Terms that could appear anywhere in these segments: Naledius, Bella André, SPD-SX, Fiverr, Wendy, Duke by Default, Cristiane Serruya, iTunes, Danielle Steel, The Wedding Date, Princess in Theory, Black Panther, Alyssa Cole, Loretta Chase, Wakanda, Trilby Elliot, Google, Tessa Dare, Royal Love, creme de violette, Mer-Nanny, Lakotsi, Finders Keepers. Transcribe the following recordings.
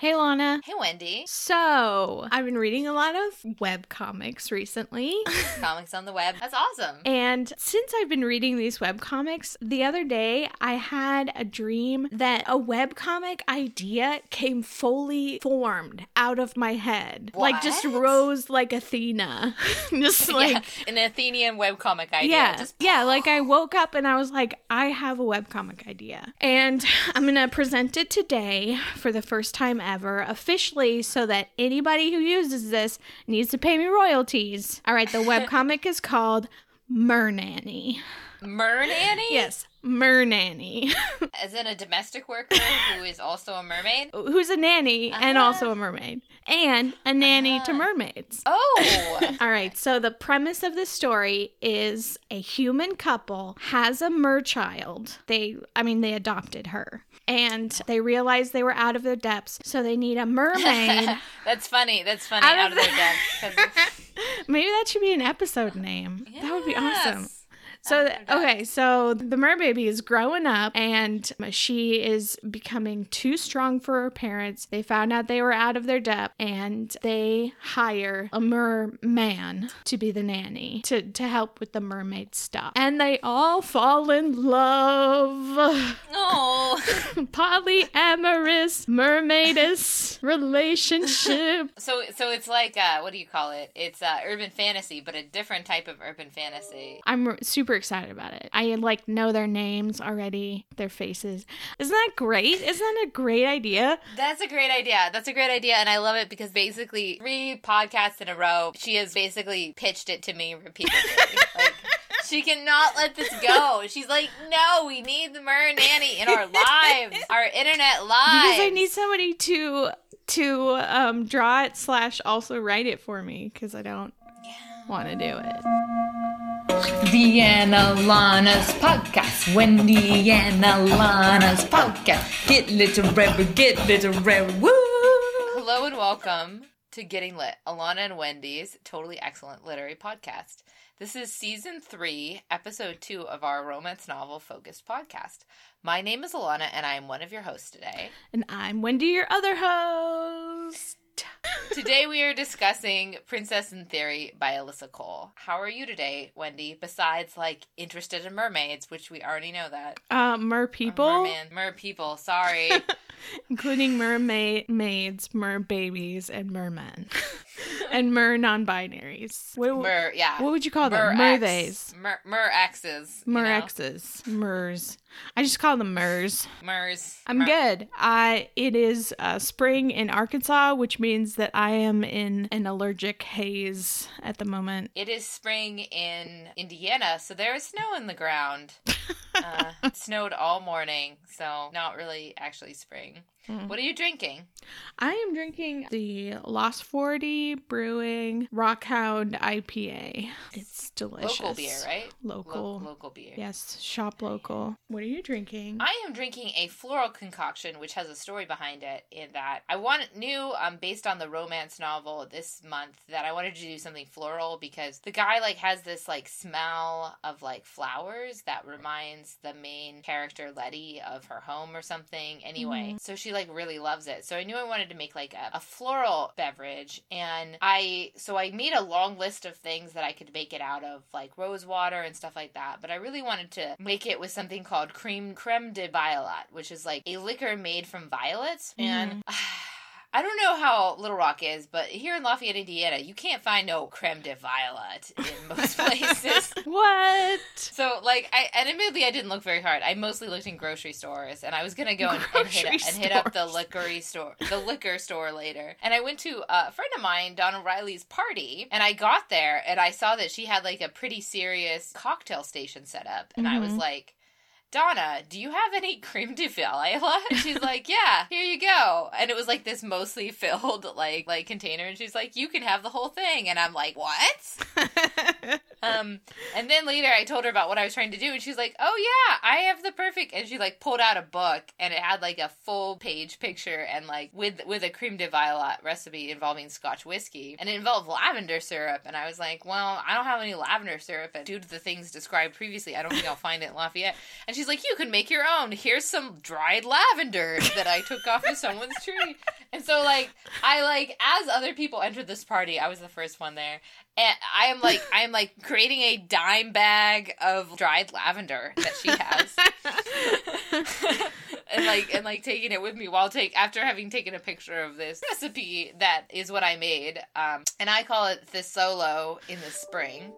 Hey, Ilana. Hey, Wendy. So, I've been reading a lot of web comics recently. Comics on the web. That's awesome. And since I've been reading these web comics, the other day I had a dream that a web comic idea came fully formed out of my head. What? Like just rose like Athena. Just like an Athenian webcomic idea. Yeah. Like I woke up and I was like, I have a webcomic idea. And I'm going to present it today for the first time ever officially, so that anybody who uses this needs to pay me royalties. All right, the webcomic is called Mer-Nanny. Mer-Nanny? Yes, Mer-Nanny. As in a domestic worker who is also a mermaid? Who's a nanny and also a mermaid. And a nanny to mermaids. Oh! All right, so the premise of this story is a human couple has a mer-child. They adopted her. And they realized they were out of their depths, so they need a mermaid. That's funny, out of their depths. Maybe that should be an episode name. Yes. That would be awesome. So the merbaby is growing up and she is becoming too strong for her parents. They found out they were out of their depth and they hire a merman to be the nanny to help with the mermaid stuff. And they all fall in love. Oh. Polyamorous mermaidess relationship. So it's like, what do you call it? It's urban fantasy, but a different type of urban fantasy. I'm super excited about it. I know their names already, their faces. Isn't that great? Isn't that a great idea? That's a great idea. And I love it because basically 3 podcasts in a row, she has basically pitched it to me repeatedly. She cannot let this go. She's like, no, we need the Mer-Nanny in our lives, our internet lives. Because I need somebody to draw it / also write it for me because I don't want to do it. The Ilana's podcast, Wendy and Ilana's podcast. Get literary, woo! Hello and welcome to Getting Lit, Ilana and Wendy's totally excellent literary podcast. This is season 3, episode 2 of our romance novel focused podcast. My name is Ilana and I am one of your hosts today. And I'm Wendy, your other host. Today we are discussing Princess in Theory by Alyssa Cole. How are you today, Wendy? Besides, interested in mermaids, which we already know that. Mer people, sorry. Including mermaids, mer-babies, and mermen. And mer-non-binaries. What would you call them? Mer-theys. Mer-exes. Mer-exes. Mers. I just call them mers. Mers. I'm good. It is spring in Arkansas, which means that I am in an allergic haze at the moment. It is spring in Indiana, so there is snow in the ground. It snowed all morning, so not really actually spring. Mm. What are you drinking? I am drinking the Lost 40 Brewing Rock Hound IPA. It's delicious. Local beer, right? Local. Local beer. Yes, shop local. What are you drinking? I am drinking a floral concoction, which has a story behind it, in that I based on the romance novel this month, that I wanted to do something floral because the guy has this smell of flowers that reminds the main character Letty of her home or something. Anyway, so she really loves it. So I knew I wanted to make a floral beverage, and I made a long list of things that I could make it out of, rose water and stuff like that. But I really wanted to make it with something called creme de violette, which is a liquor made from violets. Mm-hmm. And I don't know how Little Rock is, but here in Lafayette, Indiana, you can't find no creme de violette in most places. What? So, admittedly, I didn't look very hard. I mostly looked in grocery stores, and I was going to go and hit up the liquor store later. And I went to a friend of mine, Donna Riley's party, and I got there, and I saw that she had, a pretty serious cocktail station set up. And mm-hmm. I was like, Donna, do you have any creme de violette? She's like, yeah, here you go. And it was this mostly filled container. And she's like, you can have the whole thing. And I'm like, what? And then later I told her about what I was trying to do, and she's like, oh yeah, I have the perfect, and she like pulled out a book, and it had like a full page picture and like with a creme de violet recipe involving Scotch whiskey, and it involved lavender syrup, and I was like, well, I don't have any lavender syrup, and due to the things described previously, I don't think I'll find it in Lafayette. And she's like, you can make your own. Here's some dried lavender that I took off of someone's tree. And so like, I like, as other people entered this party, I was the first one there, and I am like creating a dime bag of dried lavender that she has. and taking it with me after having taken a picture of this recipe that is what I made. And I call it Thesolo in the spring.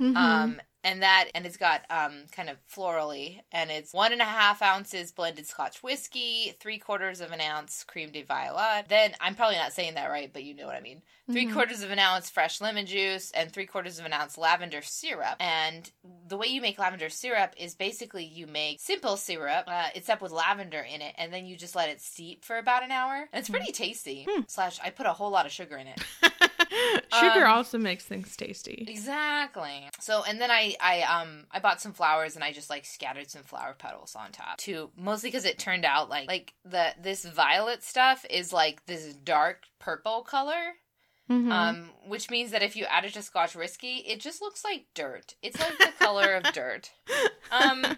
Mm-hmm. And it's got kind of florally, and it's 1.5 ounces blended Scotch whiskey, 3/4 of an ounce creme de violet. Then I'm probably not saying that right, but you know what I mean. Mm-hmm. 3/4 of an ounce fresh lemon juice and 3/4 of an ounce lavender syrup. And the way you make lavender syrup is basically you make simple syrup, except with lavender in it, and then you just let it steep for about an hour. And it's pretty tasty. Mm-hmm. / I put a whole lot of sugar in it. Sugar also makes things tasty. Exactly. So, and then I bought some flowers, and I just like scattered some flower petals on top too, mostly because it turned out like this violet stuff is like this dark purple color. Mm-hmm. Which means that if you add it to Scotch whiskey, it just looks like dirt. It's like the color of dirt. And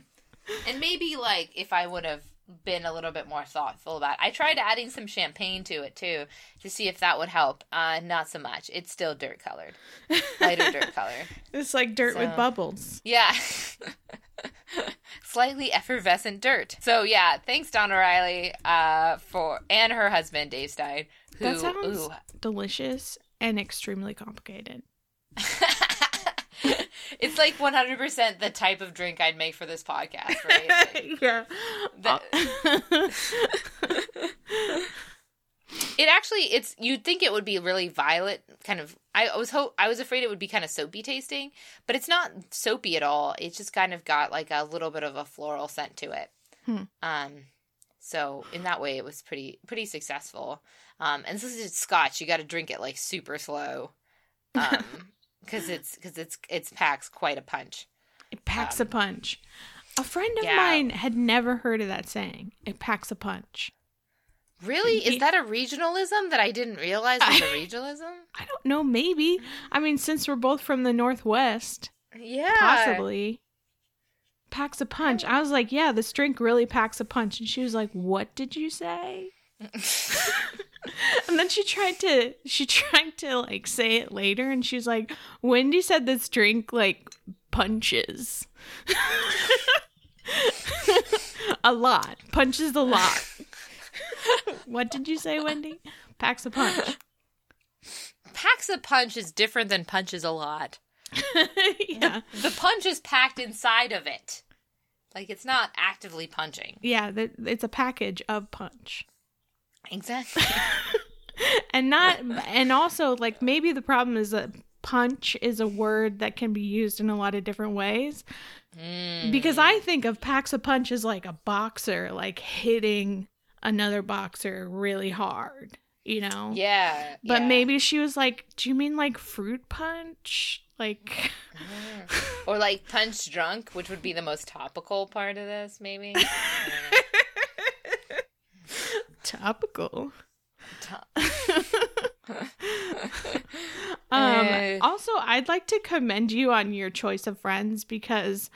maybe like if I would have been a little bit more thoughtful about it. I tried adding some champagne to it too to see if that would help. Not so much. It's still dirt colored, lighter dirt color. It's like dirt with bubbles. Yeah, slightly effervescent dirt. So yeah, thanks Donna Riley and her husband Dave Stein. Who, that sounds delicious and extremely complicated. It's like 100% the type of drink I'd make for this podcast, right? Like, yeah. It actually, you'd think it would be really violet, kind of. I was afraid it would be kind of soapy tasting, but it's not soapy at all. It's just kind of got like a little bit of a floral scent to it. Hmm. So in that way, it was pretty successful. And since it's Scotch, you got to drink it like super slow. Because it packs quite a punch. It packs a punch. A friend of mine had never heard of that saying. It packs a punch. Really? Is that a regionalism that I didn't realize was a regionalism? I don't know. Maybe. I mean, since we're both from the Northwest. Yeah. Possibly. Packs a punch. I was like, yeah, this drink really packs a punch. And she was like, what did you say? And then she tried to like say it later, and she's like, Wendy said this drink like punches a lot. What did you say, Wendy? Packs a punch. Packs a punch is different than punches a lot. Yeah. The punch is packed inside of it. Like, it's not actively punching. Yeah, it's a package of punch. Exactly. and also like, maybe the problem is that punch is a word that can be used in a lot of different ways. Because I think of packs a punch as like a boxer like hitting another boxer really hard, you know? Yeah. But maybe she was like, do you mean like fruit punch? Like or like punch drunk, which would be the most topical part of this, maybe. Topical. Also, I'd like to commend you on your choice of friends, because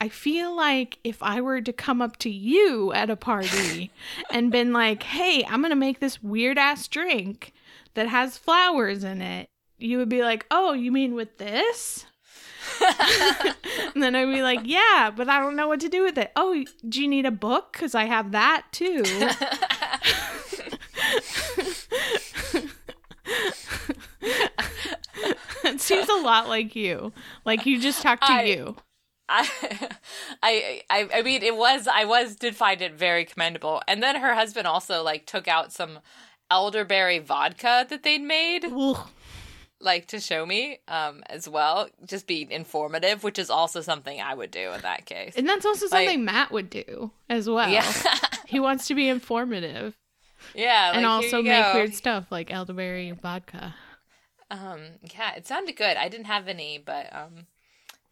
I feel like if I were to come up to you at a party and been like, hey, I'm going to make this weird ass drink that has flowers in it, you would be like, oh, you mean with this? And then I'd be like, yeah, but I don't know what to do with it. Oh, do you need a book? Because I have that too. It seems a lot like you. Like, you just talk to you. I mean, I did find it very commendable. And then her husband also like took out some elderberry vodka that they'd made. Ugh. Like, to show me as well, just be informative, which is also something I would do in that case. And that's also something Matt would do as well. Yeah. He wants to be informative. Yeah. Like, and also make weird stuff like elderberry and vodka. Yeah, it sounded good. I didn't have any, but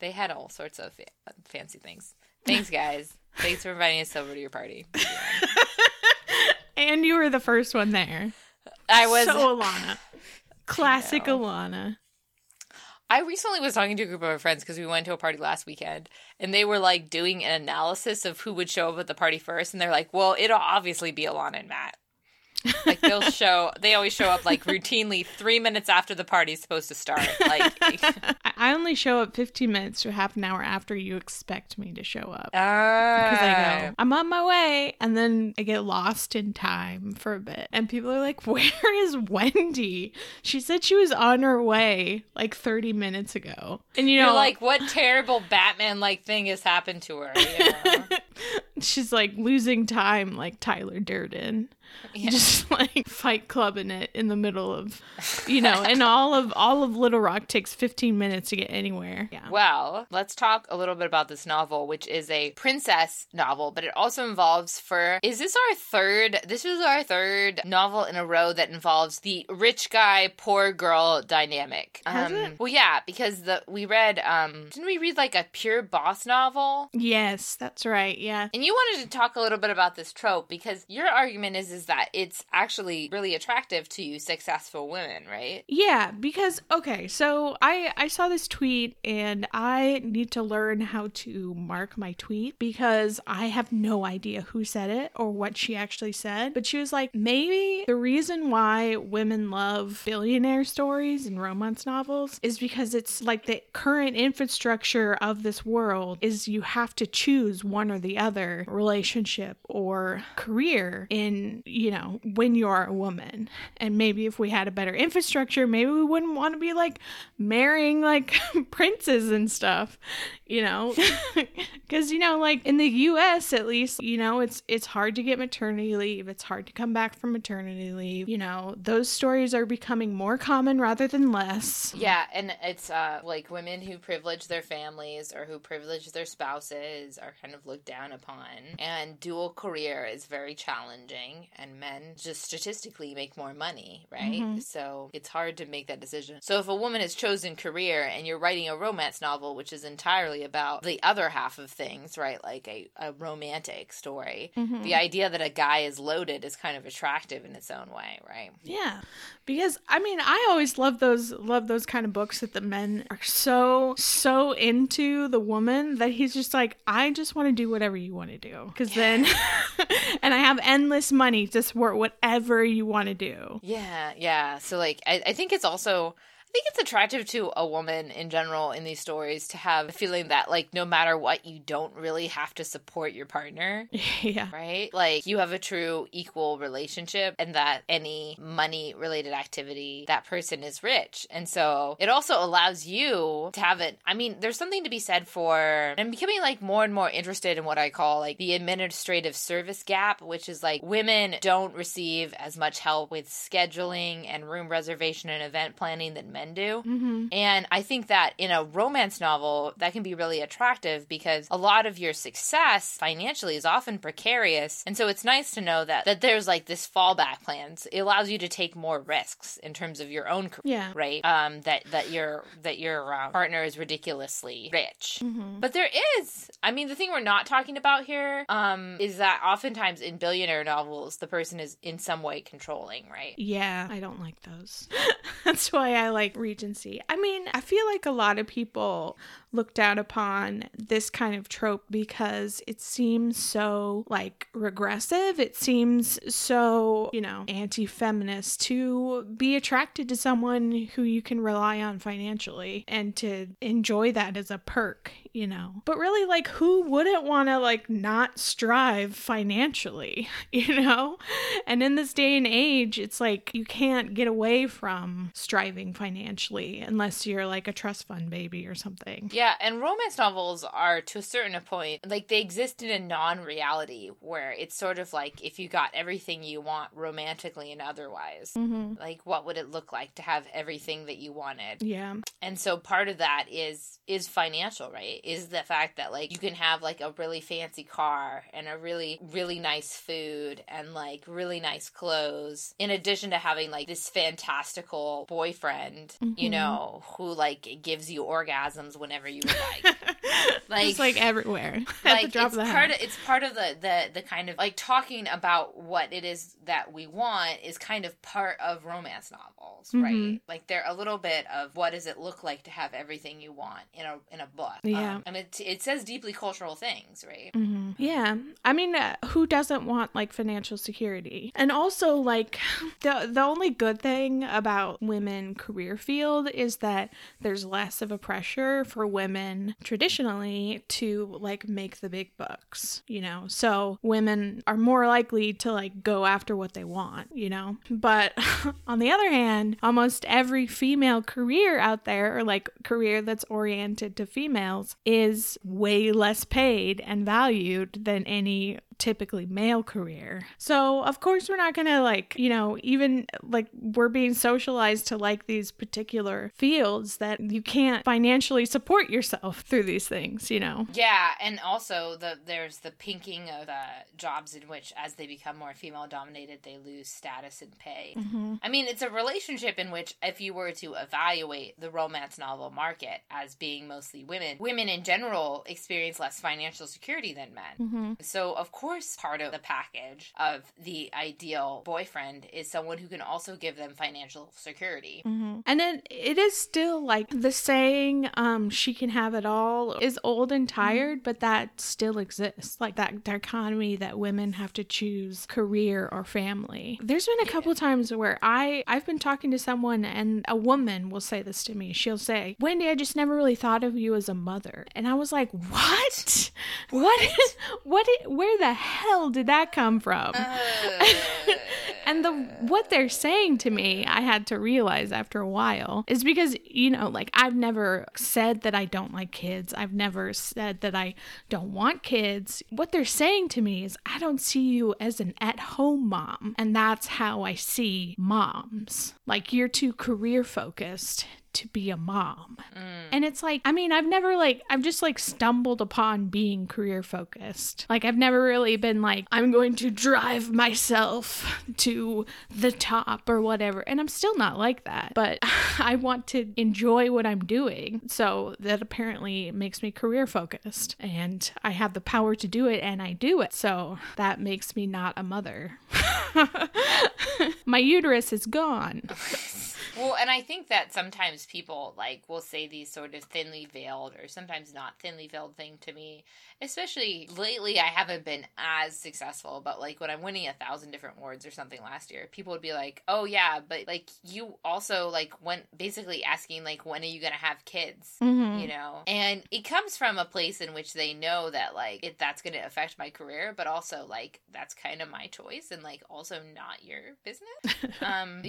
they had all sorts of fancy things. Thanks, guys. Thanks for inviting us over to your party. And you were the first one there. I was. So Ilana. Classic Ilana. I recently was talking to a group of our friends because we went to a party last weekend, and they were, like, doing an analysis of who would show up at the party first, and they're like, well, it'll obviously be Ilana and Matt. Like, they always show up, like, routinely 3 minutes after the party's supposed to start. Like, I only show up 15 minutes to half an hour after you expect me to show up. Because I know I'm on my way, and then I get lost in time for a bit. And people are like, where is Wendy? She said she was on her way, like, 30 minutes ago. And, you know, you're like, what terrible Batman-like thing has happened to her? You know? She's, like, losing time like Tyler Durden. Yeah. Just like Fight Clubbing it in the middle of, you know, and all of Little Rock takes 15 minutes to get anywhere. Yeah. Well, let's talk a little bit about this novel, which is a princess novel, but it also involves this is our third novel in a row that involves the rich guy, poor girl dynamic. Has it? Well, yeah, because didn't we read like a pure boss novel? Yes, that's right. Yeah. And you wanted to talk a little bit about this trope because your argument is that it's actually really attractive to successful women, right? Yeah, because, okay, so I saw this tweet and I need to learn how to mark my tweet because I have no idea who said it or what she actually said. But she was like, maybe the reason why women love billionaire stories and romance novels is because it's like the current infrastructure of this world is you have to choose one or the other relationship or career in, you know, when you're a woman. And maybe if we had a better infrastructure, maybe we wouldn't want to be like marrying like princes and stuff, you know, because, you know, like in the US, at least, you know, it's hard to get maternity leave. It's hard to come back from maternity leave. You know, those stories are becoming more common rather than less. Yeah. And it's like women who privilege their families or who privilege their spouses are kind of looked down upon. And dual career is very challenging, and men just statistically make more money, right? Mm-hmm. So it's hard to make that decision. So if a woman has chosen career and you're writing a romance novel, which is entirely about the other half of things, right? Like a romantic story, mm-hmm. The idea that a guy is loaded is kind of attractive in its own way, right? Yeah, because I mean, I always love those kind of books that the men are so into the woman that he's just like, I just want to do whatever you want to do, because then and I have endless money to support whatever you want to do. Yeah. So like, I think it's also, it's attractive to a woman in general in these stories to have a feeling that like no matter what, you don't really have to support your partner. Yeah. Right? Like you have a true equal relationship, and that any money related activity, that person is rich. And so it also allows you to have it. I mean, there's something to be said for, I'm becoming like more and more interested in what I call like the administrative service gap, which is like women don't receive as much help with scheduling and room reservation and event planning that men do. Mm-hmm. And I think that in a romance novel, that can be really attractive because a lot of your success financially is often precarious. And so it's nice to know that there's like this fallback plan. It allows you to take more risks in terms of your own career, yeah. Right? That your partner is ridiculously rich. Mm-hmm. But there is, I mean, the thing we're not talking about here is that oftentimes in billionaire novels, the person is in some way controlling, right? Yeah, I don't like those. That's why I like Regency. I mean, I feel like a lot of people look down upon this kind of trope because it seems so like regressive. It seems so, you know, anti-feminist to be attracted to someone who you can rely on financially and to enjoy that as a perk, you know. But really, like, who wouldn't want to like not strive financially, you know? And in this day and age, it's like you can't get away from striving financially unless you're like a trust fund baby or something. Yeah, and romance novels are to a certain point, like they exist in a non-reality where it's sort of like if you got everything you want romantically and otherwise, mm-hmm. like what would it look like to have everything that you wanted? Yeah. And so part of that is financial, right? is the fact that, like, you can have, like, a really fancy car and a really, really nice food and, like, really nice clothes, in addition to having, like, this fantastical boyfriend, mm-hmm. you know, who, like, gives you orgasms whenever you would like. Like, it's, like, everywhere. Like, at the drop of the hat. It's part of the kind of, like, talking about what it is that we want is kind of part of romance novels, mm-hmm. right? Like, they're a little bit of what does it look like to have everything you want in a book. Yeah. I mean, it says deeply cultural things, right? Mm-hmm. Yeah. I mean, who doesn't want, like, financial security? And also, like, the only good thing about women career field is that there's less of a pressure for women traditionally to, like, make the big bucks, you know? So women are more likely to, like, go after what they want, you know? But on the other hand, almost every female career out there, or, like, career that's oriented to female, is way less paid and valued than any typically male career. So of course we're not gonna, like, you know, even like we're being socialized to like these particular fields that you can't financially support yourself through these things, you know. Yeah. And also there's the pinking of jobs in which, as they become more female dominated, they lose status and pay. Mm-hmm. I mean, it's a relationship in which, if you were to evaluate the romance novel market as being mostly women in general experience less financial security than men. Mm-hmm. So of course, part of the package of the ideal boyfriend is someone who can also give them financial security. Mm-hmm. And then it is still, like, the saying, she can have it all is old and tired, mm-hmm. but that still exists. Like, that dichotomy that women have to choose career or family. There's been a couple times where I've been talking to someone and a woman will say this to me. She'll say, Wendy, I just never really thought of you as a mother. And I was like, what? Where the hell did that come from? And what they're saying to me, I had to realize after a while, is because, you know, like, I've never said that I don't like kids. I've never said that I don't want kids. What they're saying to me is, I don't see you as an at-home mom. And that's how I see moms. Like, you're too career-focused to be a mom. And it's like, I mean, I've never, like, I've just, like, stumbled upon being career focused. Like, I've never really been like, I'm going to drive myself to the top or whatever. And I'm still not like that, but I want to enjoy what I'm doing. So that apparently makes me career focused, and I have the power to do it, and I do it. So that makes me not a mother. My uterus is gone. Well, and I think that sometimes people, like, will say these sort of thinly veiled or sometimes not thinly veiled thing to me, especially lately. I haven't been as successful, but, like, when I'm winning 1,000 different awards or something last year, people would be like, oh yeah, but, like, you also, like, when basically asking, like, when are you going to have kids, mm-hmm. you know? And it comes from a place in which they know that, like, if that's going to affect my career, but also, like, that's kind of my choice and, like, also not your business.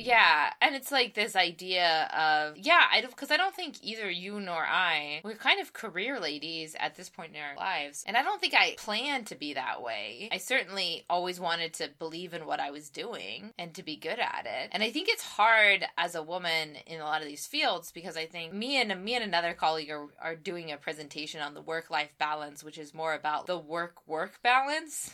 Yeah. And it's like this idea of, yeah, because I don't think either you nor I, we're kind of career ladies at this point in our lives, and I don't think I planned to be that way. I certainly always wanted to believe in what I was doing and to be good at it. And I think it's hard as a woman in a lot of these fields, because I think me and another colleague are doing a presentation on the work-life balance, which is more about the work-work balance.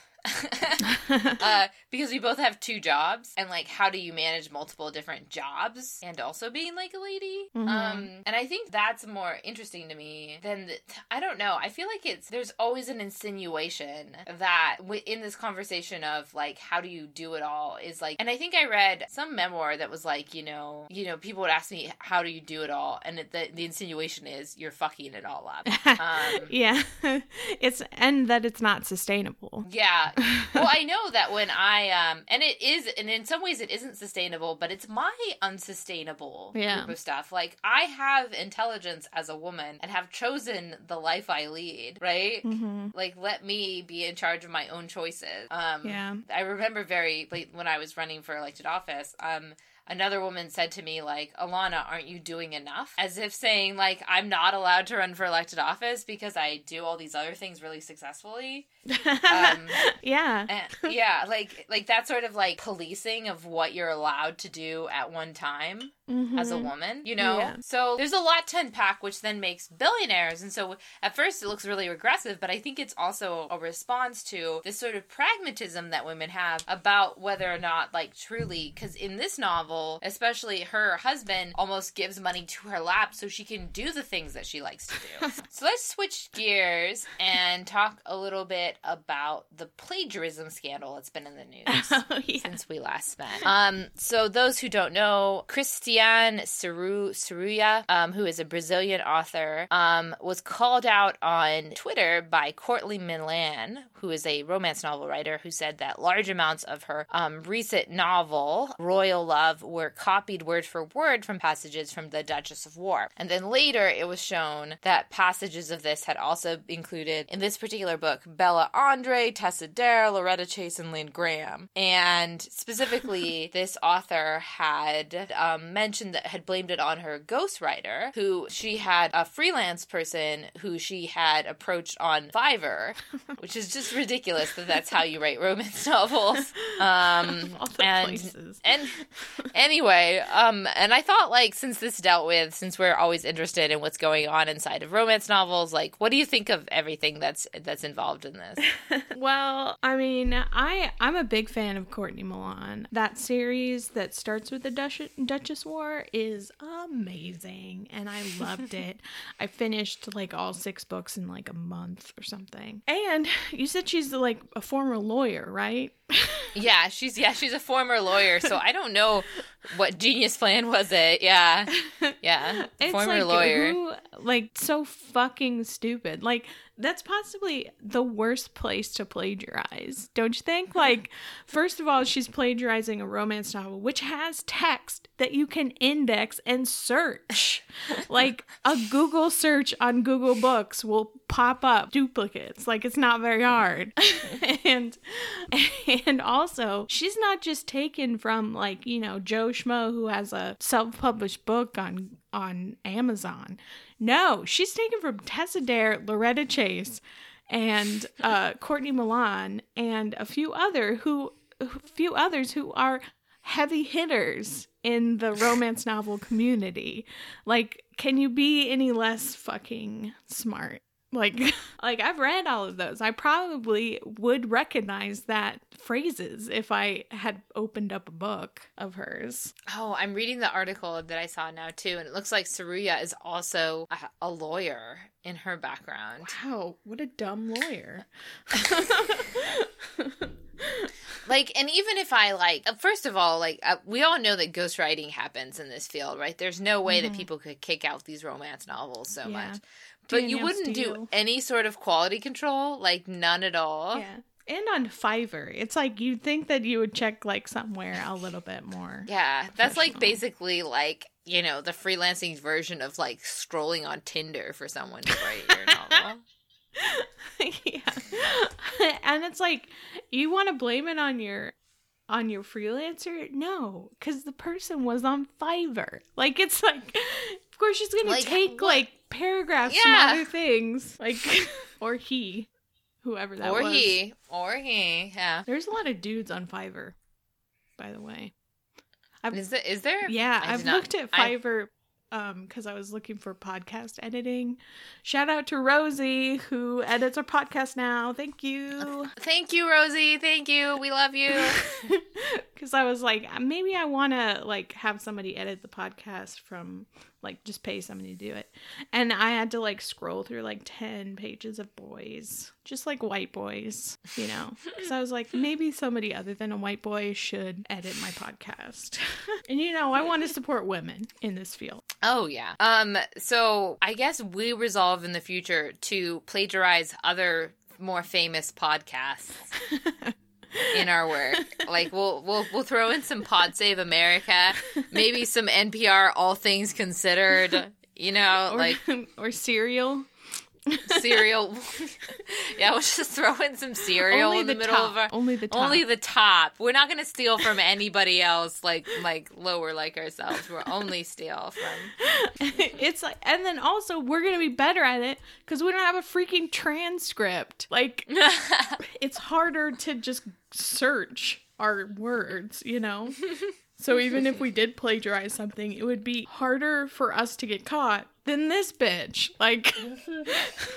Because we both have two jobs, and, like, how do you manage multiple different jobs and also being, like, a lady? Mm-hmm. And I think that's more interesting to me than I don't know. I feel like there's always an insinuation that in this conversation of, like, how do you do it all is, like, and I think I read some memoir that was like, you know, people would ask me, how do you do it all? And the insinuation is you're fucking it all up. Yeah. And that it's not sustainable. Yeah. Well, I know that when I, and it is, and in some ways it isn't sustainable, but it's my unsustainable group of stuff. Like, I have intelligence as a woman and have chosen the life I lead, right? Mm-hmm. Like, let me be in charge of my own choices. I remember very late when I was running for elected office, another woman said to me, like, Ilana, aren't you doing enough? As if saying, like, I'm not allowed to run for elected office because I do all these other things really successfully. Like that sort of, like, policing of what you're allowed to do at one time. mm-hmm. as a woman, you know? Yeah. So there's a lot to unpack, which then makes billionaires. And so at first it looks really regressive, but I think it's also a response to this sort of pragmatism that women have about whether or not, like, truly, because in this novel, especially her husband almost gives money to her lap so she can do the things that she likes to do. So let's switch gears and talk a little bit about the plagiarism scandal that's been in the news since we last met. So those who don't know, Cristiane Serruya, who is a Brazilian author, was called out on Twitter by Courtney Milan, who is a romance novel writer, who said that large amounts of her recent novel, Royal Love, were copied word for word from passages from The Duchess of War. And then later it was shown that passages of this had also included, in this particular book, Bella André, Tessa Dare, Loretta Chase, and Lynn Graham. And specifically, this author had mentioned that, had blamed it on her ghostwriter, who she had a freelance person who she had approached on Fiverr, which is just ridiculous that that's how you write romance novels. And I thought, like, since we're always interested in what's going on inside of romance novels, like, what do you think of everything that's involved in this? Well, I mean, I'm a big fan of Courtney Milan. That series that starts with the Duchess War is amazing, and I loved it. I finished, like, all 6 books in, like, a month or something. And you said she's, like, a former lawyer, right? Yeah, she's a former lawyer, so I don't know what genius plan was it. Yeah. Former lawyer. So fucking stupid. Like, that's possibly the worst place to plagiarize, don't you think? Like, first of all, she's plagiarizing a romance novel, which has text that you can index and search. Like, a Google search on Google Books will pop up duplicates. Like, it's not very hard. And also, she's not just taken from, like, you know, Joe Schmo, who has a self-published book on Amazon. No, she's taken from Tessa Dare, Loretta Chase, and Courtney Milan, and a few others who are heavy hitters in the romance novel community. Like, can you be any less fucking smart? Like I've read all of those. I probably would recognize that phrases if I had opened up a book of hers. Oh, I'm reading the article that I saw now, too, and it looks like Serruya is also a lawyer in her background. Wow, what a dumb lawyer. Like, and even if I, like, first of all, like, we all know that ghostwriting happens in this field, right? There's no way that people could kick out these romance novels so much. But Danielle you wouldn't Steel. Do any sort of quality control, like, none at all. Yeah. And on Fiverr, it's like you'd think that you would check, like, somewhere a little bit more. Yeah, that's, like, basically, like, you know, the freelancing version of, like, scrolling on Tinder for someone to write your novel. Yeah. And it's like, you want to blame it on your freelancer? No, because the person was on Fiverr. Like, it's like, of course she's going to take, what? Like, paragraphs from other things. Like, or he. Whoever that was. Or he. Yeah. There's a lot of dudes on Fiverr, by the way. Is there? Yeah, I've looked at Fiverr because I was looking for podcast editing. Shout out to Rosie, who edits our podcast now. Thank you. Thank you, Rosie. Thank you. We love you. Because I was like, maybe I want to, like, have somebody edit the podcast from, like, just pay somebody to do it. And I had to, like, scroll through, like, 10 pages of boys. Just, like, white boys, you know. Because I was like, maybe somebody other than a white boy should edit my podcast. And, you know, I want to support women in this field. Oh, yeah. So I guess we resolve in the future to plagiarize other more famous podcasts in our work. Like, we'll throw in some Pod Save America, maybe some NPR All Things Considered, you know, or Serial. Cereal. Yeah, we'll just throw in some cereal in the middle of our... Only the top. We're not going to steal from anybody else, like lower like ourselves. We're only steal from... It's like... And then also, we're going to be better at it because we don't have a freaking transcript. Like, it's harder to just search our words, you know? So even if we did plagiarize something, it would be harder for us to get caught than this bitch. Like,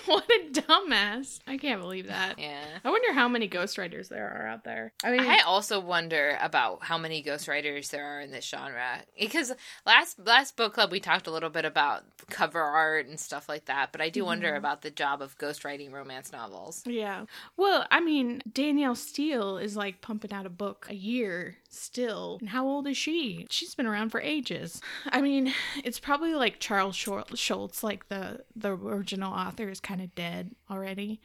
what a dumbass. I can't believe that. Yeah. I wonder how many ghostwriters there are out there. I mean, I also wonder about how many ghostwriters there are in this genre. Because last book club, we talked a little bit about cover art and stuff like that. But I do wonder about the job of ghostwriting romance novels. Yeah. Well, I mean, Danielle Steel is like pumping out a book a year still. And how old is she? She's been around for ages. I mean, it's probably like Charles Schultz, like the original author, is kind of dead already.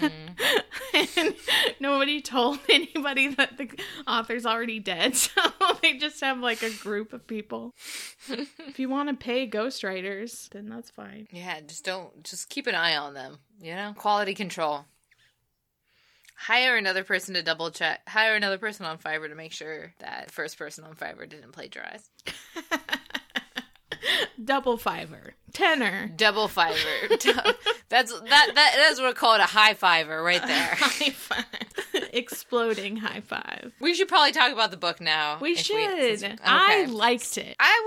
And nobody told anybody that the author's already dead, so they just have like a group of people. If you want to pay ghostwriters, then that's fine. Yeah, just keep an eye on them, you know? Quality control. Hire another person to double check. Hire another person on Fiverr to make sure that the first person on Fiverr didn't plagiarize. Double Fiverr. Tenor. Double Fiverr. That's what I call it, a high fiver right there. High five. Exploding high five. We should probably talk about the book now. We should. Okay. I liked it. I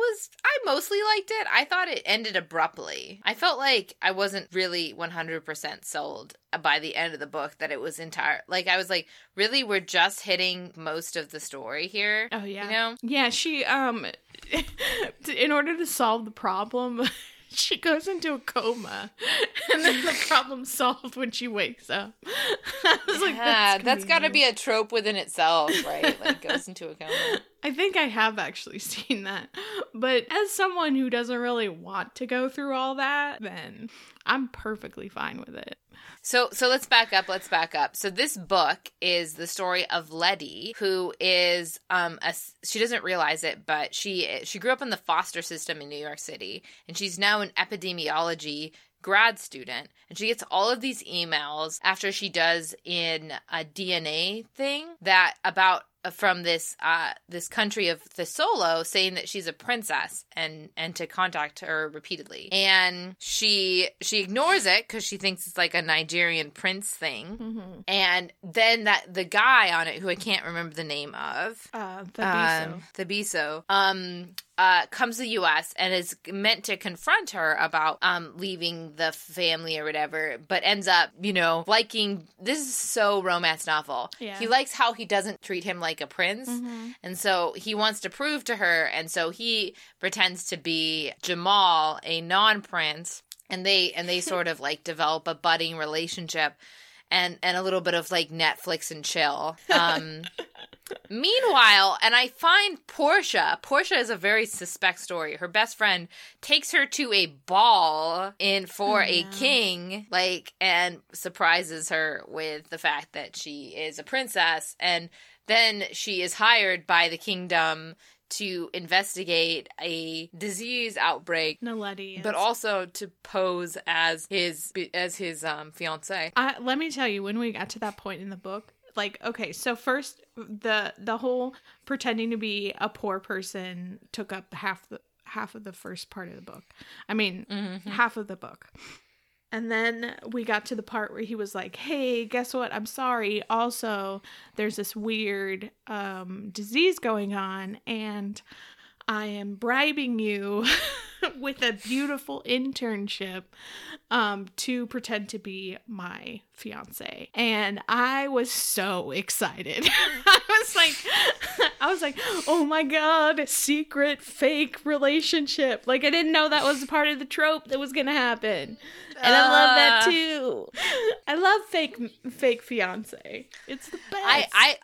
mostly liked it. I thought it ended abruptly. I felt like I wasn't really 100% sold by the end of the book that it was entire. Like, I was like, really, we're just hitting most of the story here? Oh, yeah. You know? Yeah, she, in order to solve the problem... She goes into a coma, and then the problem's solved when she wakes up. I was like, that's got to be a trope within itself, right? Like, goes into a coma. I think I have actually seen that. But as someone who doesn't really want to go through all that, then I'm perfectly fine with it. So let's back up. So this book is the story of Letty, who is, she doesn't realize it, but she grew up in the foster system in New York City, and she's now an epidemiology grad student, and she gets all of these emails after she does in a DNA thing that about from this country of Thesolo, saying that she's a princess and to contact her repeatedly, and she ignores it because she thinks it's like a Nigerian prince thing, and then that the guy on it, who I can't remember the name of, Thabiso, comes to the U.S. and is meant to confront her about leaving the family or whatever, but ends up, you know, liking... This is so romance novel. Yeah. He likes how he doesn't treat him like a prince, and so he wants to prove to her, and so he pretends to be Jamal, a non-prince, and they sort of, like, develop a budding relationship and a little bit of, like, Netflix and chill. Meanwhile, and I find Portia is a very suspect story. Her best friend takes her to a ball for a king, like, and surprises her with the fact that she is a princess. And then she is hired by the kingdom to investigate a disease outbreak, Naledius, but also to pose as his fiancée. Let me tell you, when we got to that point in the book, like, okay, so first the whole pretending to be a poor person took up half of the first part of the book. I mean, half of the book. And then we got to the part where he was like, hey, guess what? I'm sorry. Also, there's this weird disease going on, and I am bribing you with a beautiful internship to pretend to be my fiance. And I was so excited. I was like, oh my God, secret fake relationship. Like, I didn't know that was part of the trope that was going to happen. And I love that too. I love fake fiance. It's the best.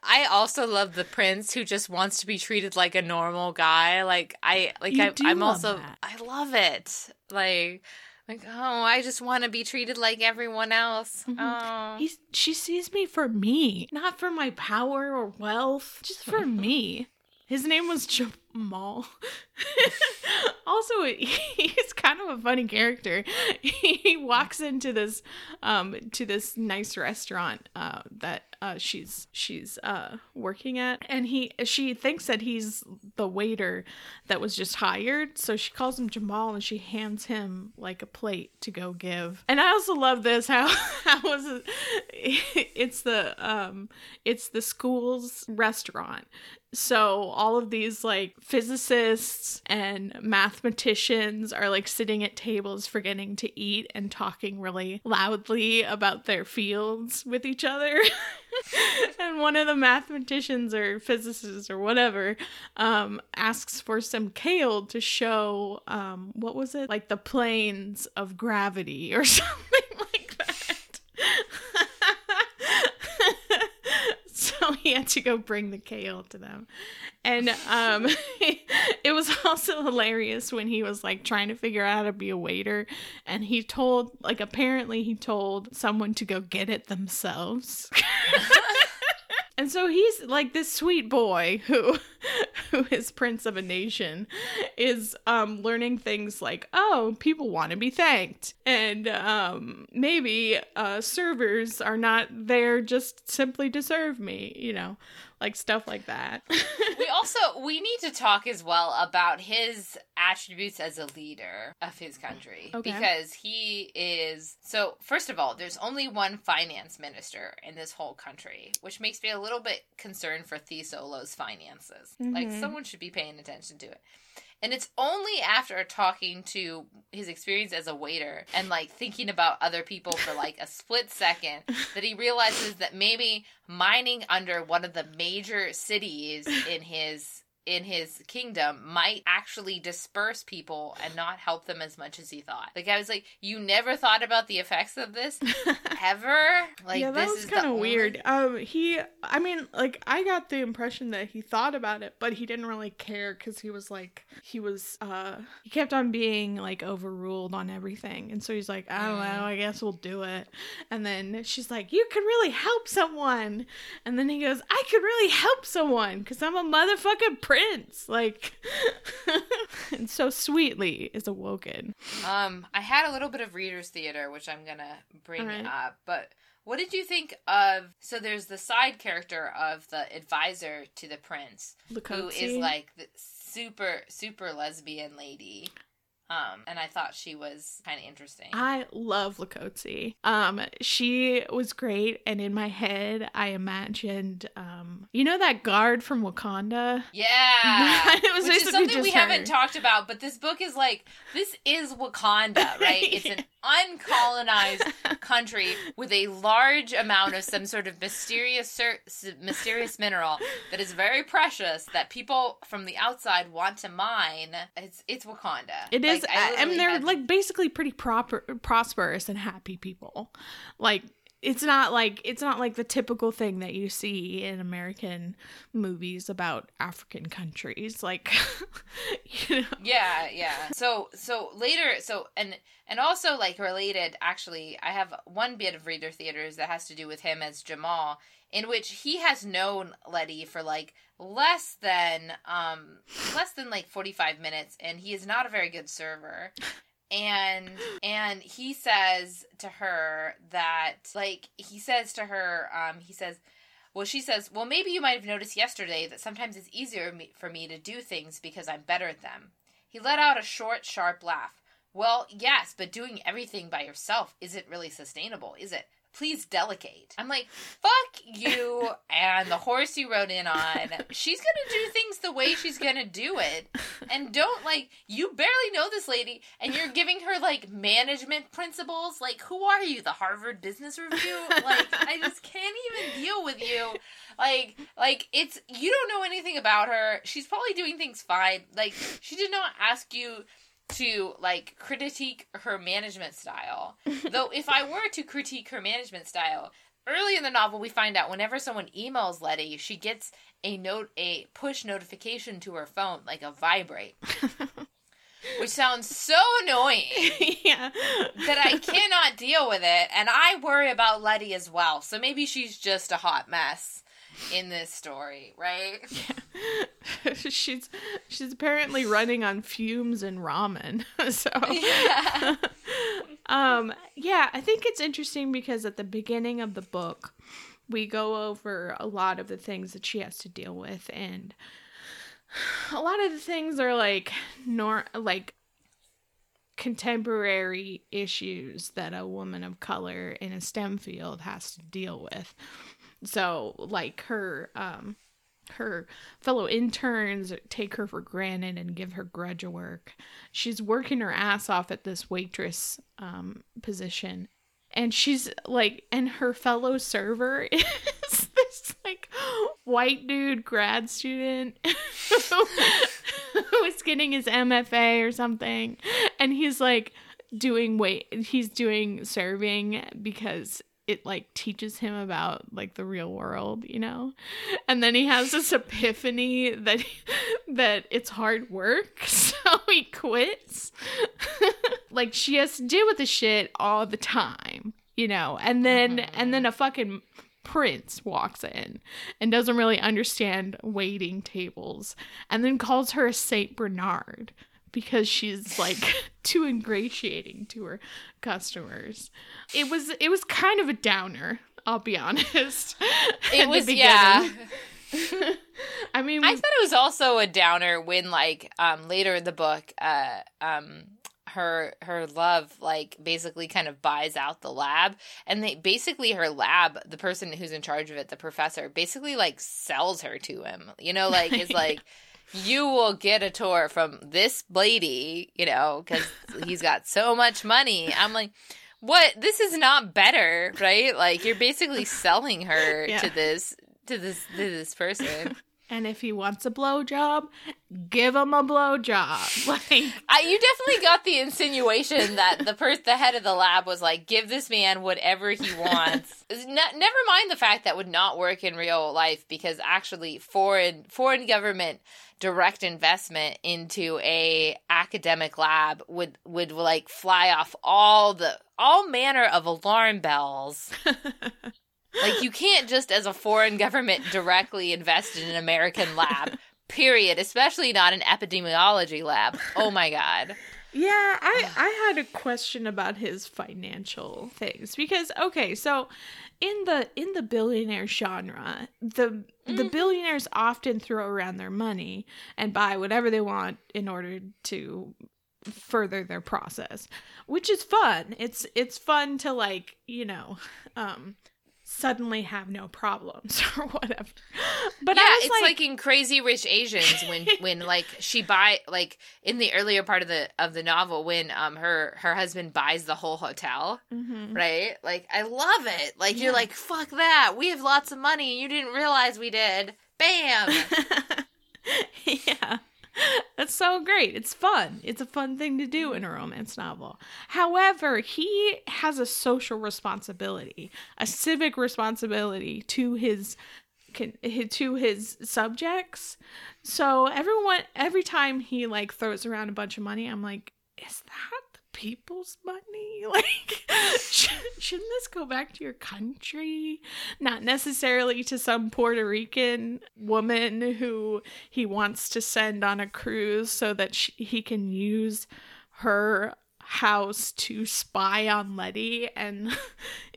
I also love the prince who just wants to be treated like a normal guy. I love it. Like, oh, I just want to be treated like everyone else. Oh. She sees me for me, not for my power or wealth, just for me. His name was Jamal. Also, he's kind of a funny character. He walks into this to this nice restaurant that she's working at, and she thinks that he's the waiter that was just hired, so she calls him Jamal and she hands him like a plate to go give. And I also love this, how was it? It's the school's restaurant. So all of these like physicists and mathematicians are like sitting at tables forgetting to eat and talking really loudly about their fields with each other. And one of the mathematicians or physicists or whatever asks for some kale to show what was it? Like the planes of gravity or something like that. So he had to go bring the kale to them. And it was also hilarious when he was like trying to figure out how to be a waiter, and he told like apparently he told someone to go get it themselves. And so he's like this sweet boy who is prince of a nation is learning things like, oh, people want to be thanked. And maybe servers are not there just simply to serve me, you know, like stuff like that. We need to talk as well about his attributes as a leader of his country. Okay. Because he is, so first of all, there's only one finance minister in this whole country, which makes me a little bit concerned for Thesolo's finances. Mm-hmm. Like, someone should be paying attention to it. And it's only after talking to his experience as a waiter and, like, thinking about other people for, like, a split second that he realizes that maybe mining under one of the major cities in his kingdom might actually disperse people and not help them as much as he thought. Like, I was like, you never thought about the effects of this ever? Like, yeah, that was kind of weird. I got the impression that he thought about it, but he didn't really care because he kept on being like overruled on everything. And so he's like, I don't know, I guess we'll do it. And then she's like, you could really help someone. And then he goes, I could really help someone because I'm a motherfucking prince. Like, and so sweetly is awoken. I had a little bit of Reader's Theater, which I'm gonna bring up, but what did you think of, so there's the side character of the advisor to the prince, who is like the super, super lesbian lady. And I thought she was kind of interesting. I love Lakotsi. She was great, and in my head, I imagined, you know that guard from Wakanda? Yeah! It was which is something we haven't talked about, but this book is like, this is Wakanda, right? It's an uncolonized country with a large amount of some sort of mysterious mineral that is very precious that people from the outside want to mine. It's Wakanda. It is, and they're like basically pretty prosperous and happy people. Like, it's not like the typical thing that you see in American movies about African countries. Like, you know. Yeah, yeah. And also, like, related, actually, I have one bit of Reader Theaters that has to do with him as Jamal, in which he has known Letty for, like, less than, like, 45 minutes, and he is not a very good server. And he says to her she says, well, maybe you might have noticed yesterday that sometimes it's easier for me to do things because I'm better at them. He let out a short, sharp laugh. Well, yes, but doing everything by yourself isn't really sustainable, is it? Please delegate. I'm like, fuck you and the horse you rode in on. She's going to do things the way she's going to do it. And don't, like, you barely know this lady, and you're giving her, like, management principles. Like, who are you, the Harvard Business Review? Like, I just can't even deal with you. Like, it's, you don't know anything about her. She's probably doing things fine. Like, she did not ask you to, like, critique her management style. Though, if I were to critique her management style, early in the novel we find out whenever someone emails Letty, she gets a push notification to her phone, like a vibrate. Which sounds so annoying that I cannot deal with it, and I worry about Letty as well, so maybe she's just a hot mess. in this story, right? Yeah. she's apparently running on fumes and ramen. So yeah. Yeah, I think it's interesting because at the beginning of the book, we go over a lot of the things that she has to deal with, and a lot of the things are like contemporary issues that a woman of color in a STEM field has to deal with. So like her fellow interns take her for granted and give her grudge work. She's working her ass off at this waitress position, and she's like, and her fellow server is this like white dude grad student who is getting his MFA or something, and he's like doing serving because it like teaches him about like the real world, you know? And then he has this epiphany that it's hard work, so he quits. Like she has to deal with this shit all the time, you know? And then a fucking prince walks in and doesn't really understand waiting tables, and then calls her a Saint Bernard because she's like too ingratiating to her customers. It was kind of a downer, I'll be honest. It was, yeah. I mean, I thought it was also a downer when like later in the book her love like basically kind of buys out the lab, and they basically, her lab, the person who's in charge of it, the professor, basically like sells her to him, you know, like it's like you will get a tour from this lady, you know, because he's got so much money. I'm like, what? This is not better, right? Like you're basically selling her to this person. And if he wants a blowjob, give him a blowjob. Like, you definitely got the insinuation that the head of the lab was like, give this man whatever he wants. Never mind the fact that would not work in real life, because actually foreign government direct investment into a academic lab would like fly off all manner of alarm bells. Like, you can't just, as a foreign government, directly invest in an American lab, period. Especially not an epidemiology lab. Oh, my God. Yeah, I had a question about his financial things. Because, okay, so in the billionaire genre, the billionaires often throw around their money and buy whatever they want in order to further their process, which is fun. It's fun to, like, you know... suddenly have no problems or whatever. But yeah, I was it's like in Crazy Rich Asians when like she buy, like in the earlier part of the novel when her husband buys the whole hotel, mm-hmm. right? Like I love it. Like you're like, fuck that. We have lots of money. You didn't realize we did. Bam. Yeah. That's so great. It's fun. It's a fun thing to do in a romance novel. However, he has a social responsibility, a civic responsibility to his subjects. So every time he like throws around a bunch of money, I'm like, is that the people's money? Like, shouldn't this go back to your country? Not necessarily to some Puerto Rican woman who he wants to send on a cruise so that he can use her house to spy on Letty and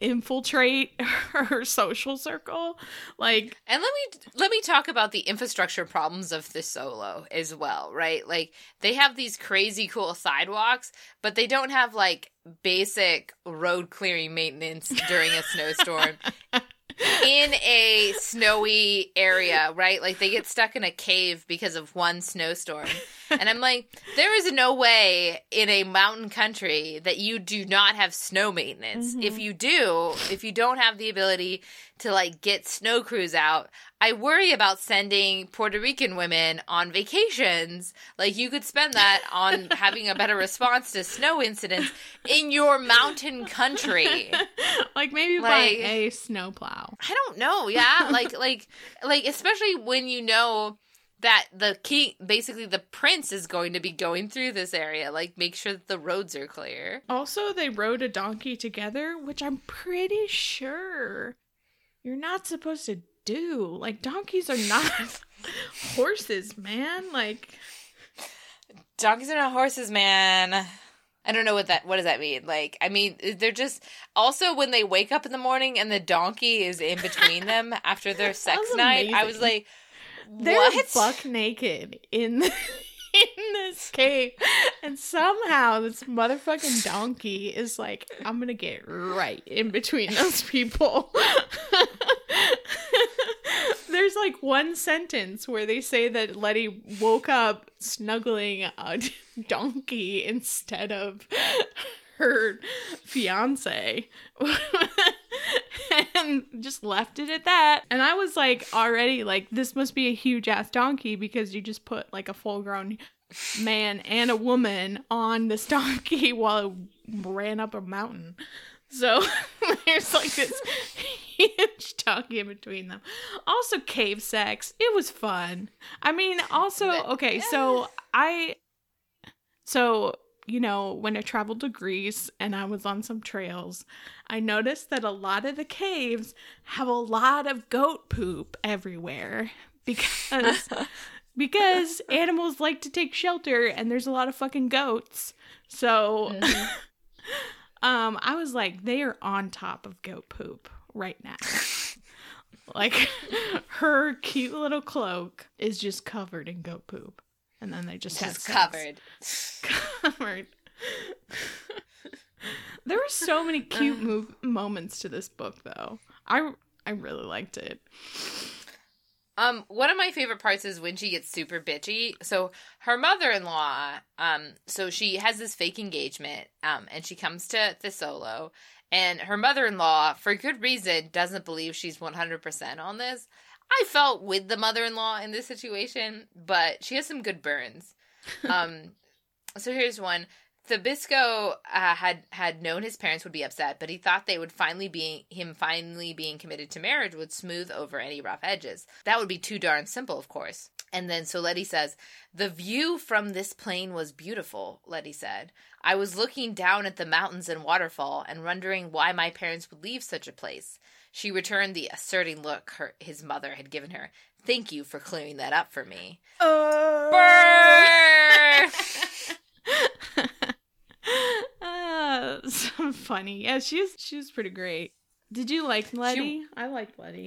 infiltrate her social circle. Like, and let me talk about the infrastructure problems of Thesolo as well, right? Like they have these crazy cool sidewalks, but they don't have like basic road clearing maintenance during a snowstorm in a snowy area, right? Like they get stuck in a cave because of one snowstorm. And I'm like, there is no way in a mountain country that you do not have snow maintenance. Mm-hmm. If you don't have the ability to like get snow crews out, I worry about sending Puerto Rican women on vacations. Like you could spend that on having a better response to snow incidents in your mountain country. Like maybe like, buy a snowplow. I don't know. Yeah. Like especially when you know that the king, basically the prince, is going to be going through this area. Like, make sure that the roads are clear. Also, they rode a donkey together, which I'm pretty sure you're not supposed to do? Like, donkeys are not horses, man. Like, donkeys are not horses, man. I don't know what does that mean? Like, I mean, they're just, also when they wake up in the morning and the donkey is in between them after their sex night, I was like, what? They're buck naked in this cave, and somehow this motherfucking donkey is like, I'm gonna get right in between those people. There's like one sentence where they say that Letty woke up snuggling a donkey instead of her fiance. And just left it at that. And I was like, already like, this must be a huge ass donkey, because you just put like a full grown man and a woman on this donkey while it ran up a mountain. So there's like this huge donkey in between them. Also, cave sex. It was fun. I mean, also, okay, so you know, when I traveled to Greece and I was on some trails, I noticed that a lot of the caves have a lot of goat poop everywhere because animals like to take shelter, and there's a lot of fucking goats. So I was like, they are on top of goat poop right now. Like, her cute little cloak is just covered in goat poop. And then they just had covered. There were so many cute moments to this book, though. I really liked it. One of my favorite parts is when she gets super bitchy. So her mother-in-law, so she has this fake engagement, and she comes to Thesolo, and her mother-in-law, for good reason, doesn't believe she's 100% on this. I felt with the mother-in-law in this situation, but she has some good burns. So here's one. Thabisco had known his parents would be upset, but he thought they would finally being committed to marriage would smooth over any rough edges. That would be too darn simple, of course. And then so Letty says, "The view from this plane was beautiful," Letty said. "I was looking down at the mountains and waterfall and wondering why my parents would leave such a place." She returned the asserting look his mother had given her. "Thank you for clearing that up for me." Oh! Burr! So funny. Yeah, she's pretty great. Did you like Letty? I liked Letty.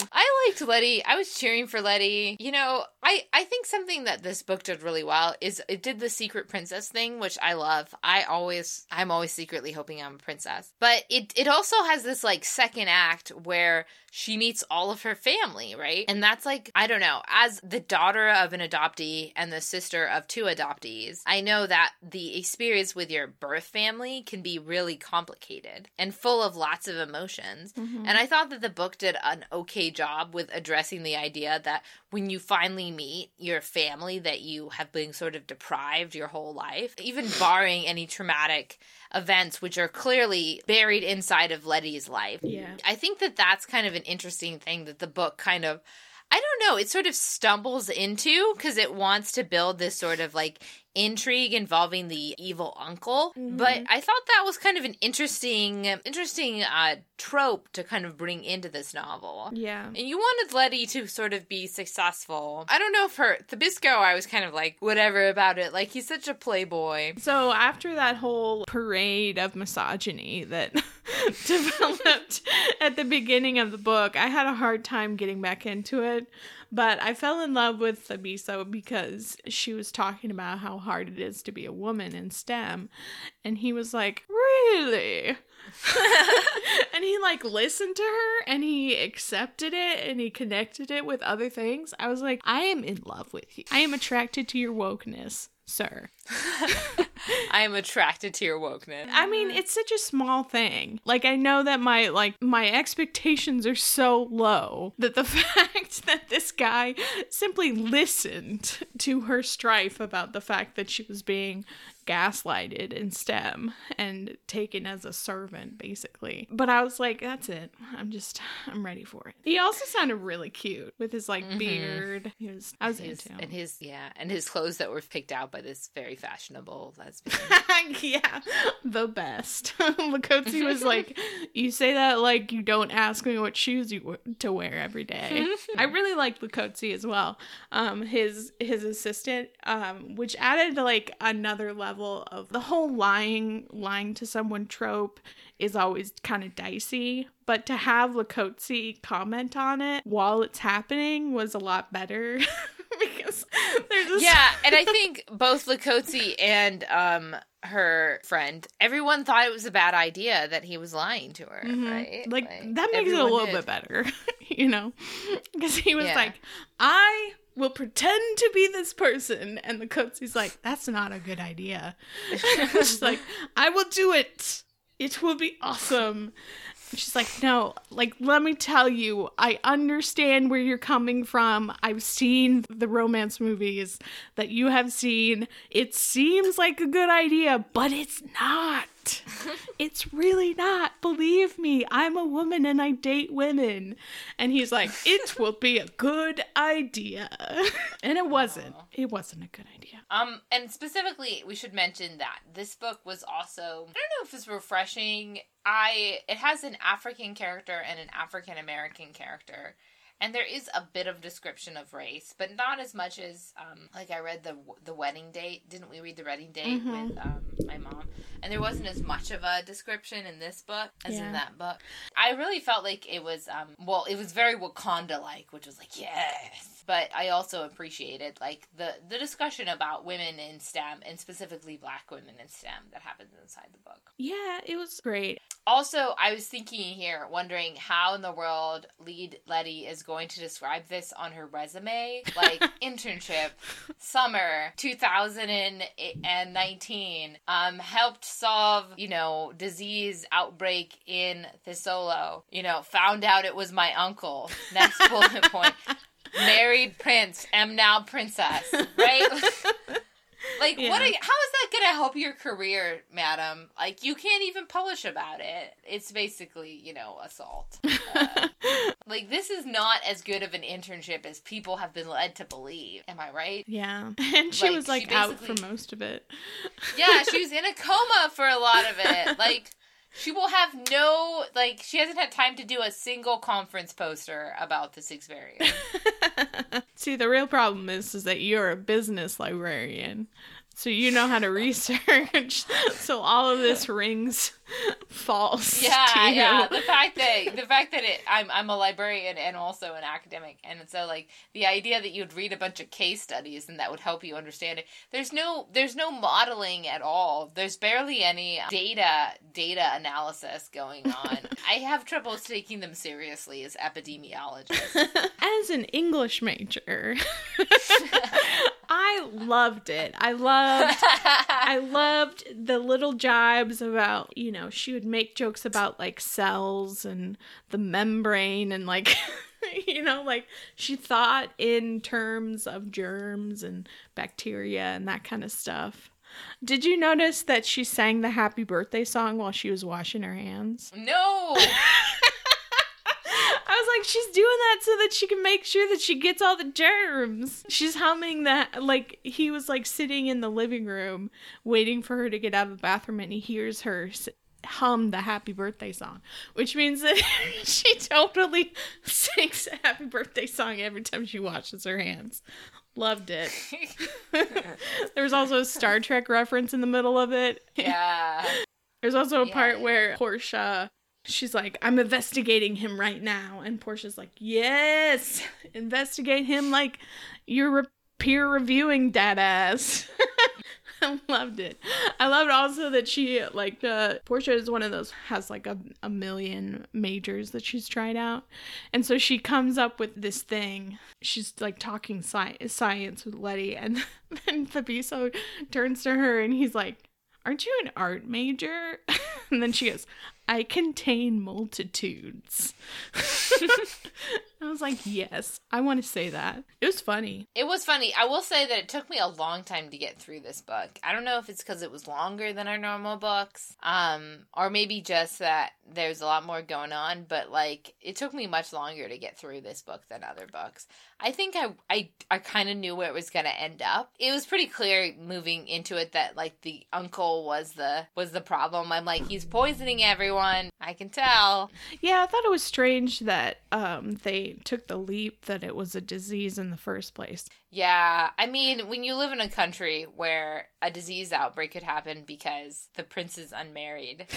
I was cheering for Letty. You know, I think something that this book did really well is it did the secret princess thing, which I love. I'm always secretly hoping I'm a princess. But it also has this like second act where she meets all of her family, right? And that's like, I don't know, as the daughter of an adoptee and the sister of two adoptees, I know that the experience with your birth family can be really complicated and full of lots of emotions. Mm-hmm. And I thought that the book did an okay job with addressing the idea that when you finally meet your family that you have been sort of deprived your whole life, even barring any traumatic events, which are clearly buried inside of Letty's life. Yeah. I think that that's kind of an interesting thing that the book kind of, I don't know, it sort of stumbles into, because it wants to build this sort of like intrigue involving the evil uncle. Mm-hmm. But I thought that was kind of an interesting trope to kind of bring into this novel. Yeah. And you wanted Letty to sort of be successful. I don't know if Thabisco, I was kind of like, whatever about it. Like, he's such a playboy. So after that whole parade of misogyny that developed at the beginning of the book, I had a hard time getting back into it. But I fell in love with Thabisco because she was talking about how hard it is to be a woman in STEM. And he was like, really? And he like listened to her and he accepted it and he connected it with other things. I was like, I am in love with you. I am attracted to your wokeness, sir. I am attracted to your wokeness. I mean, it's such a small thing. Like, I know that my expectations are so low that the fact that this guy simply listened to her strife about the fact that she was being gaslighted in STEM and taken as a servant, basically. But I was like, that's it. I'm ready for it. He also sounded really cute with his like beard. I was into him. And his clothes that were picked out by this very fashionable lesbian. Yeah, the best. Lakotsi was like, you say that like you don't ask me what shoes you to wear every day. I really liked Lakotsi as well. His assistant, which added like another level of the whole lying to someone trope is always kind of dicey. But to have Lakotsi comment on it while it's happening was a lot better. Because there's this... Yeah, and I think both Lakotsi and her friend, everyone thought it was a bad idea that he was lying to her, mm-hmm. right? Like, that makes it a little bit better, you know? Because he was like, I will pretend to be this person. And Lakotsi's like, that's not a good idea. She's like, I will do it. It will be awesome. She's like, no, like, let me tell you, I understand where you're coming from. I've seen the romance movies that you have seen. It seems like a good idea, but it's not. It's really not. Believe me, I'm a woman and I date women. And he's like, it will be a good idea. And it wasn't. It wasn't a good idea. And specifically, we should mention that this book was also, I don't know if it's refreshing. It has an African character and an African American character, and there is a bit of description of race, but not as much as like I read the Wedding Date. Didn't we read the Wedding Date mm-hmm. with my mom? And there wasn't as much of a description in this book as in that book. I really felt like it was it was very Wakanda like, which was like yes. But I also appreciated like the discussion about women in STEM and specifically Black women in STEM that happens inside the book. Yeah, it was great. Also, I was thinking here, wondering how in the world Letty is going to describe this on her resume. Like, internship, summer, 2019, helped solve, disease outbreak in Thesolo, found out it was my uncle. Next bullet point. Married prince, am now princess, right? Like, how is that going to help your career, madam? Like, you can't even publish about it. It's basically, assault. Like, this is not as good of an internship as people have been led to believe. Am I right? Yeah. And she was, out for most of it. Yeah, she was in a coma for a lot of it. Like... She will have no, she hasn't had time to do a single conference poster about this experience. See, the real problem is that you're a business librarian, so you know how to research, so all of this rings false. Yeah. The fact that I'm a librarian and also an academic, and so the idea that you'd read a bunch of case studies and that would help you understand it. There's no modeling at all. There's barely any data analysis going on. I have trouble taking them seriously as epidemiologists. As an English major, I loved it. I loved the little jibes about, she would make jokes about cells and the membrane and she thought in terms of germs and bacteria and that kind of stuff. Did you notice that she sang the Happy Birthday song while she was washing her hands? No! I was like, she's doing that so that she can make sure that she gets all the germs. She's humming that, he was, sitting in the living room waiting for her to get out of the bathroom, and he hears her hum the Happy Birthday song, which means that she totally sings a Happy Birthday song every time she washes her hands. Loved it. There was also a Star Trek reference in the middle of it. Yeah. There's also a part where Portia... She's like, I'm investigating him right now. And Portia's like, yes, investigate him like you're peer reviewing that ass. I loved it. I loved also that she, Portia is one of those, has a million majors that she's tried out. And so she comes up with this thing. She's talking science with Letty. And then Fabiso turns to her and he's like, aren't you an art major? And then she goes, I contain multitudes. I was like, yes, I want to say that. It was funny. It was funny. I will say that it took me a long time to get through this book. I don't know if it's because it was longer than our normal books, or maybe just that there's a lot more going on, but, like, it took me much longer to get through this book than other books. I think I kind of knew where it was going to end up. It was pretty clear moving into it that, like, the uncle was the problem. I'm like, he's poisoning everyone. I can tell. Yeah, I thought it was strange that they took the leap that it was a disease in the first place. Yeah, I mean, when you live in a country where a disease outbreak could happen because the prince is unmarried,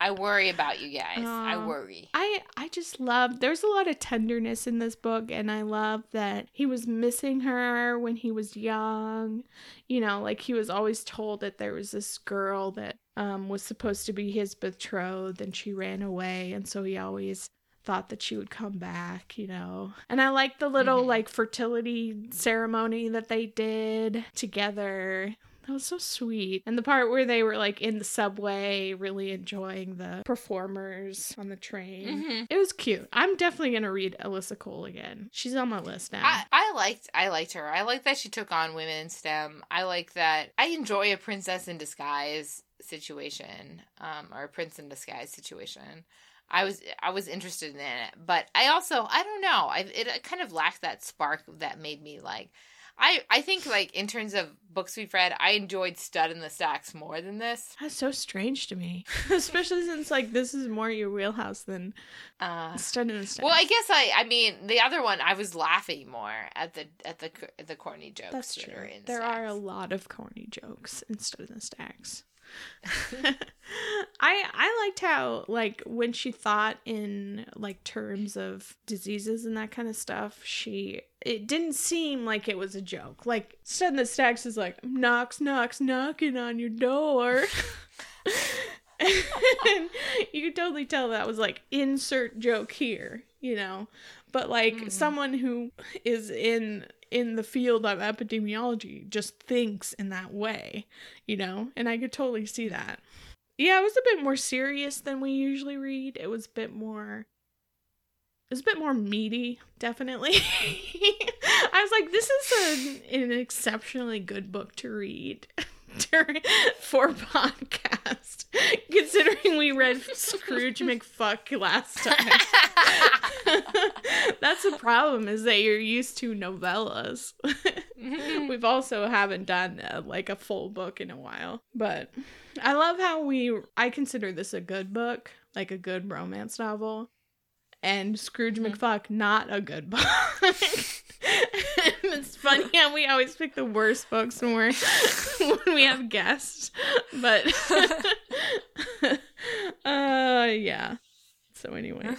I worry about you guys. I worry. I just love, there's a lot of tenderness in this book, and I love that he was missing her when he was young. You know, like, he was always told that there was this girl that was supposed to be his betrothed, and she ran away, and so he always thought that she would come back, you know. And I like the little, like, fertility ceremony that they did together. That was so sweet. And the part where they were, like, in the subway, really enjoying the performers on the train. Mm-hmm. It was cute. I'm definitely going to read Alyssa Cole again. She's on my list now. I liked her. I liked that she took on women in STEM. I like that. I enjoy a princess in disguise situation, or a prince in disguise situation. I was interested in it. But I also, I don't know. It kind of lacked that spark that made me, like... I think, like, in terms of books we've read, I enjoyed Stud in the Stacks more than this. That's so strange to me. Especially since, like, this is more your wheelhouse than Stud in the Stacks. Well, I guess I mean, the other one, I was laughing more at the corny jokes. That's true. There are a lot of corny jokes in Stud in the Stacks. I liked how, like, when she thought in, like, terms of diseases and that kind of stuff, it didn't seem like it was a joke. Like, Stud in the Stacks is like, knocks, knocks, knocking on your door. And you could totally tell that was, like, insert joke here, you know. But, like, someone who is in the field of epidemiology just thinks in that way, you know? And I could totally see that. Yeah, it was a bit more serious than we usually read. It was a bit more meaty, definitely. I was like, this is an exceptionally good book to read for podcast, considering we read Scrooge McFuck last time. That's the problem, is that you're used to novellas. We've also haven't done like a full book in a while, but I love how I consider this a good book, like a good romance novel, and Scrooge McFuck not a good book. It's funny how we always pick the worst books when we have guests, but yeah. So anyway,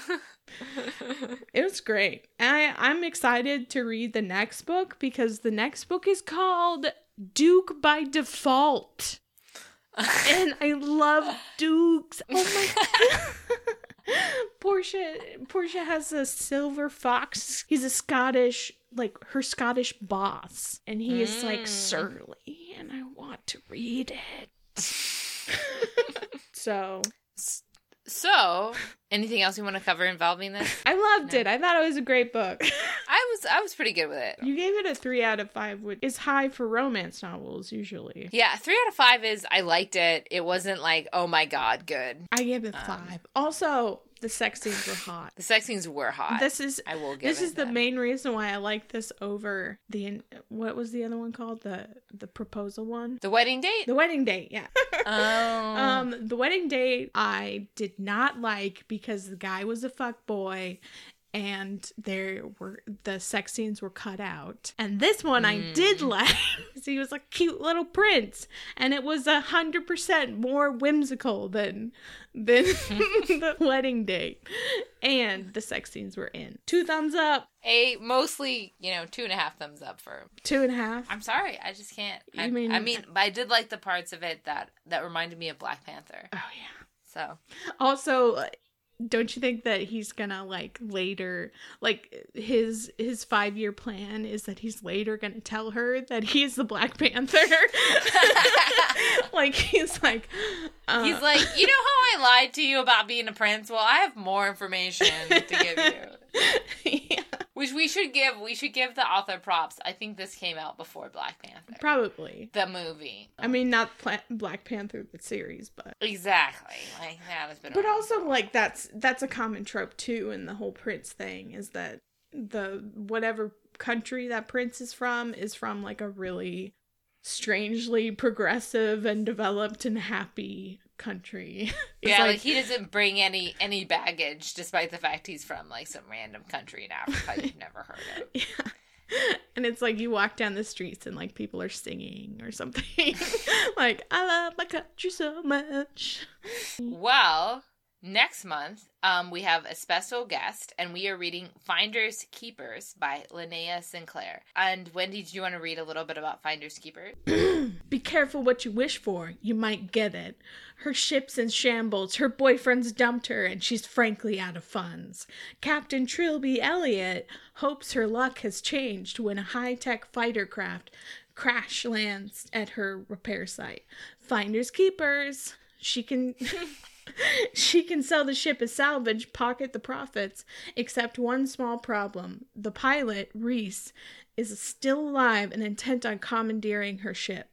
it was great. I'm excited to read the next book, because the next book is called Duke by Default, and I love dukes. Oh my god. Portia has a silver fox. He's a Scottish, like, her Scottish boss, and he is, like, surly, and I want to read it. So, anything else you want to cover involving this? I loved it. I thought it was a great book. I was pretty good with it. You gave it a 3 out of 5, which is high for romance novels usually. Yeah, 3 out of 5 is I liked it. It wasn't like, oh my god, good. I gave it 5. Also, the sex scenes were hot. The sex scenes were hot. This is the main reason why I like this over the, what was the other one called? The proposal one? The Wedding Date? The Wedding Date, yeah. Oh. The Wedding Date I did not like because the guy was a fuck boy and the sex scenes were cut out. And this one I did like. He was a cute little prince, and it was 100% more whimsical than the Wedding Date. And the sex scenes were in. 2 thumbs up. Mostly, you know, 2.5 thumbs up for 2.5. I'm sorry, I just can't. But I did like the parts of it that reminded me of Black Panther. Oh yeah. So also. Don't you think that he's gonna, like, later, like, his 5-year plan is that he's later gonna tell her that he's the Black Panther? Like, he's like, you know how I lied to you about being a prince? Well, I have more information to give you. Yeah. Which we should give the author props. I think this came out before Black Panther. Probably. The movie. I mean, not Black Panther, the series, but. Exactly. Like, that has been. But also, like, that's a common trope, too, in the whole prince thing, is that the whatever country that prince is from, like, a really strangely progressive and developed and happy country. Yeah, like he doesn't bring any baggage, despite the fact he's from, like, some random country in Africa you've never heard of. Yeah. And it's like you walk down the streets and, like, people are singing or something. Like, I love my country so much. Well, next month, we have a special guest, and we are reading Finders Keepers by Linnea Sinclair. And Wendy, do you want to read a little bit about Finders Keepers? Be careful what you wish for. You might get it. Her ship's in shambles. Her boyfriend's dumped her, and she's frankly out of funds. Captain Trilby Elliot hopes her luck has changed when a high-tech fighter craft crash lands at her repair site. Finders Keepers. She can sell the ship as salvage, pocket the profits, except one small problem. The pilot, Reese, is still alive and intent on commandeering her ship.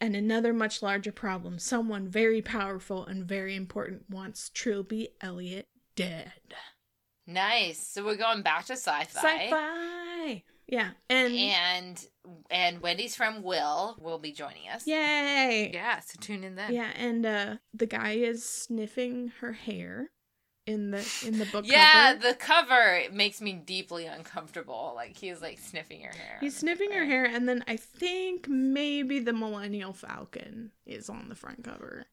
And another much larger problem. Someone very powerful and very important wants Trilby Elliot dead. Nice. So we're going back to sci-fi. Sci-fi! Yeah. And Wendy's friend will be joining us. Yay! Yeah, so tune in then. Yeah, and the guy is sniffing her hair in the book cover. Yeah, the cover makes me deeply uncomfortable. Like, he's, like, sniffing her hair. He's sniffing her hair, and then I think maybe the Millennial Falcon is on the front cover.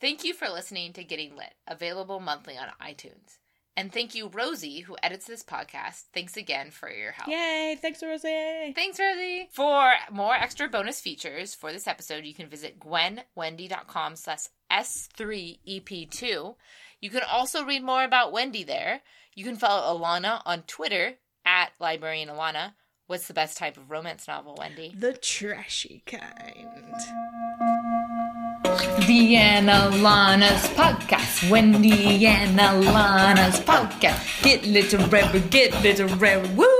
Thank you for listening to Getting Lit, available monthly on iTunes. And thank you, Rosie, who edits this podcast. Thanks again for your help. Yay! Thanks, Rosie! Thanks, Rosie! For more extra bonus features for this episode, you can visit gwenwendy.com/S3EP2. You can also read more about Wendy there. You can follow Ilana on Twitter, @LibrarianIlana. What's the best type of romance novel, Wendy? The trashy kind. The and Ilana's podcast. Wendy and Ilana's podcast. Get literary, woo!